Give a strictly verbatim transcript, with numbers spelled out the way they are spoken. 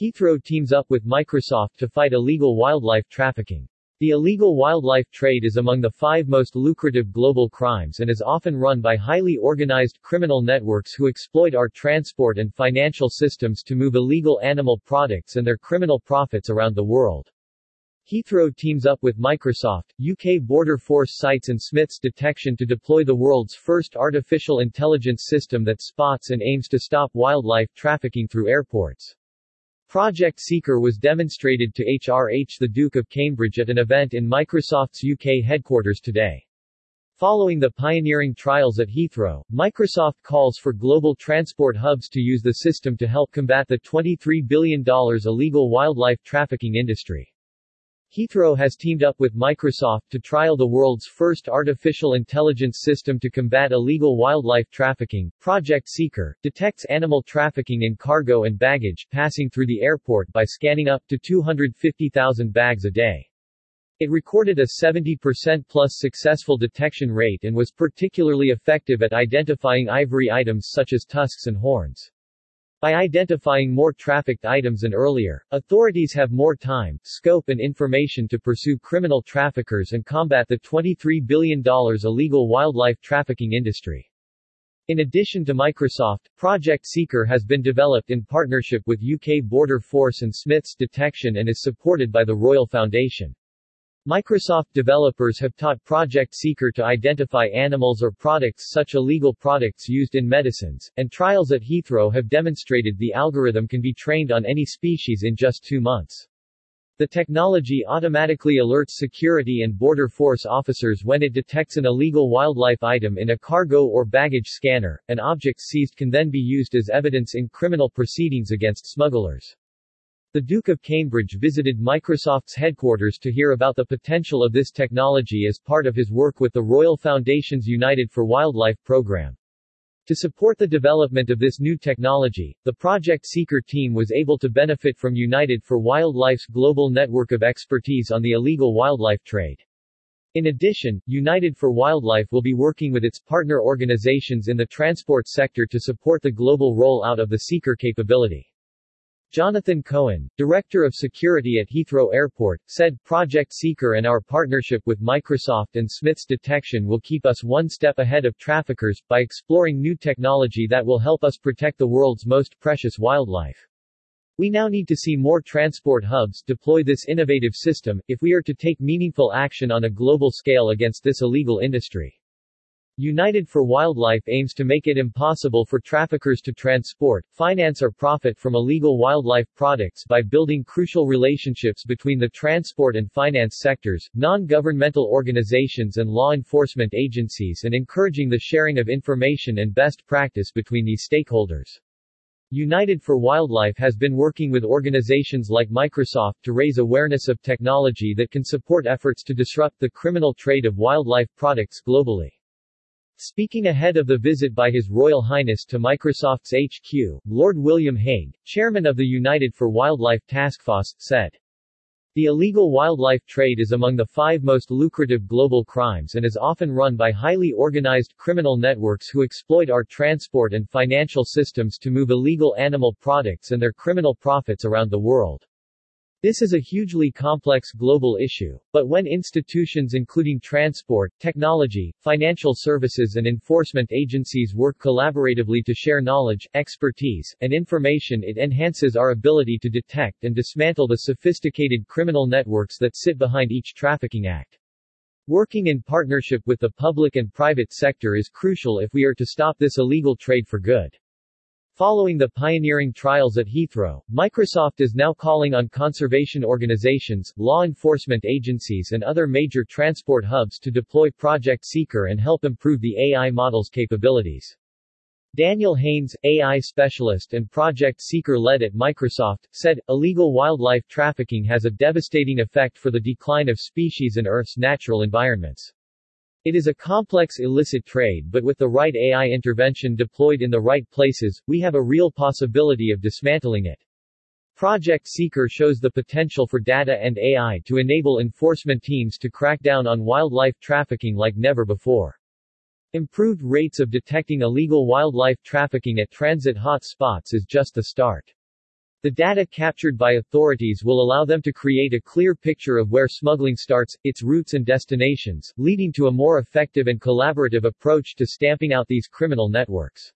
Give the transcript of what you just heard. Heathrow teams up with Microsoft to fight illegal wildlife trafficking. The illegal wildlife trade is among the five most lucrative global crimes and is often run by highly organized criminal networks who exploit our transport and financial systems to move illegal animal products and their criminal profits around the world. Heathrow teams up with Microsoft, U K Border Force sites and Smiths Detection to deploy the world's first artificial intelligence system that spots and aims to stop wildlife trafficking through airports. Project Seeker was demonstrated to H R H the Duke of Cambridge at an event in Microsoft's U K headquarters today. Following the pioneering trials at Heathrow, Microsoft calls for global transport hubs to use the system to help combat the twenty-three billion dollars illegal wildlife trafficking industry. Heathrow has teamed up with Microsoft to trial the world's first artificial intelligence system to combat illegal wildlife trafficking. Project Seeker detects animal trafficking in cargo and baggage passing through the airport by scanning up to two hundred fifty thousand bags a day. It recorded a seventy percent plus successful detection rate and was particularly effective at identifying ivory items such as tusks and horns. By identifying more trafficked items than earlier, authorities have more time, scope and information to pursue criminal traffickers and combat the twenty-three billion dollars illegal wildlife trafficking industry. In addition to Microsoft, Project Seeker has been developed in partnership with U K Border Force and Smiths Detection and is supported by the Royal Foundation. Microsoft developers have taught Project Seeker to identify animals or products such illegal products used in medicines, and trials at Heathrow have demonstrated the algorithm can be trained on any species in just two months. The technology automatically alerts security and border force officers when it detects an illegal wildlife item in a cargo or baggage scanner. An object seized can then be used as evidence in criminal proceedings against smugglers. The Duke of Cambridge visited Microsoft's headquarters to hear about the potential of this technology as part of his work with the Royal Foundation's United for Wildlife program. To support the development of this new technology, the Project Seeker team was able to benefit from United for Wildlife's global network of expertise on the illegal wildlife trade. In addition, United for Wildlife will be working with its partner organizations in the transport sector to support the global rollout of the Seeker capability. Jonathan Cohen, Director of Security at Heathrow Airport, said Project Seeker and our partnership with Microsoft and Smiths Detection will keep us one step ahead of traffickers, by exploring new technology that will help us protect the world's most precious wildlife. We now need to see more transport hubs deploy this innovative system, if we are to take meaningful action on a global scale against this illegal industry. United for Wildlife aims to make it impossible for traffickers to transport, finance or profit from illegal wildlife products by building crucial relationships between the transport and finance sectors, non-governmental organizations and law enforcement agencies and encouraging the sharing of information and best practice between these stakeholders. United for Wildlife has been working with organizations like Microsoft to raise awareness of technology that can support efforts to disrupt the criminal trade of wildlife products globally. Speaking ahead of the visit by His Royal Highness to Microsoft's H Q, Lord William Hague, chairman of the United for Wildlife Task Force, said, "The illegal wildlife trade is among the five most lucrative global crimes and is often run by highly organized criminal networks who exploit our transport and financial systems to move illegal animal products and their criminal profits around the world. This is a hugely complex global issue, but when institutions including transport, technology, financial services and enforcement agencies work collaboratively to share knowledge, expertise, and information, it enhances our ability to detect and dismantle the sophisticated criminal networks that sit behind each trafficking act. Working in partnership with the public and private sector is crucial if we are to stop this illegal trade for good." Following the pioneering trials at Heathrow, Microsoft is now calling on conservation organizations, law enforcement agencies and other major transport hubs to deploy Project Seeker and help improve the A I model's capabilities. Daniel Haynes, A I specialist and Project Seeker lead at Microsoft, said, "Illegal wildlife trafficking has a devastating effect for the decline of species and Earth's natural environments. It is a complex illicit trade, but with the right A I intervention deployed in the right places, we have a real possibility of dismantling it." Project Seeker shows the potential for data and A I to enable enforcement teams to crack down on wildlife trafficking like never before. Improved rates of detecting illegal wildlife trafficking at transit hot spots is just the start. The data captured by authorities will allow them to create a clear picture of where smuggling starts, its routes and destinations, leading to a more effective and collaborative approach to stamping out these criminal networks.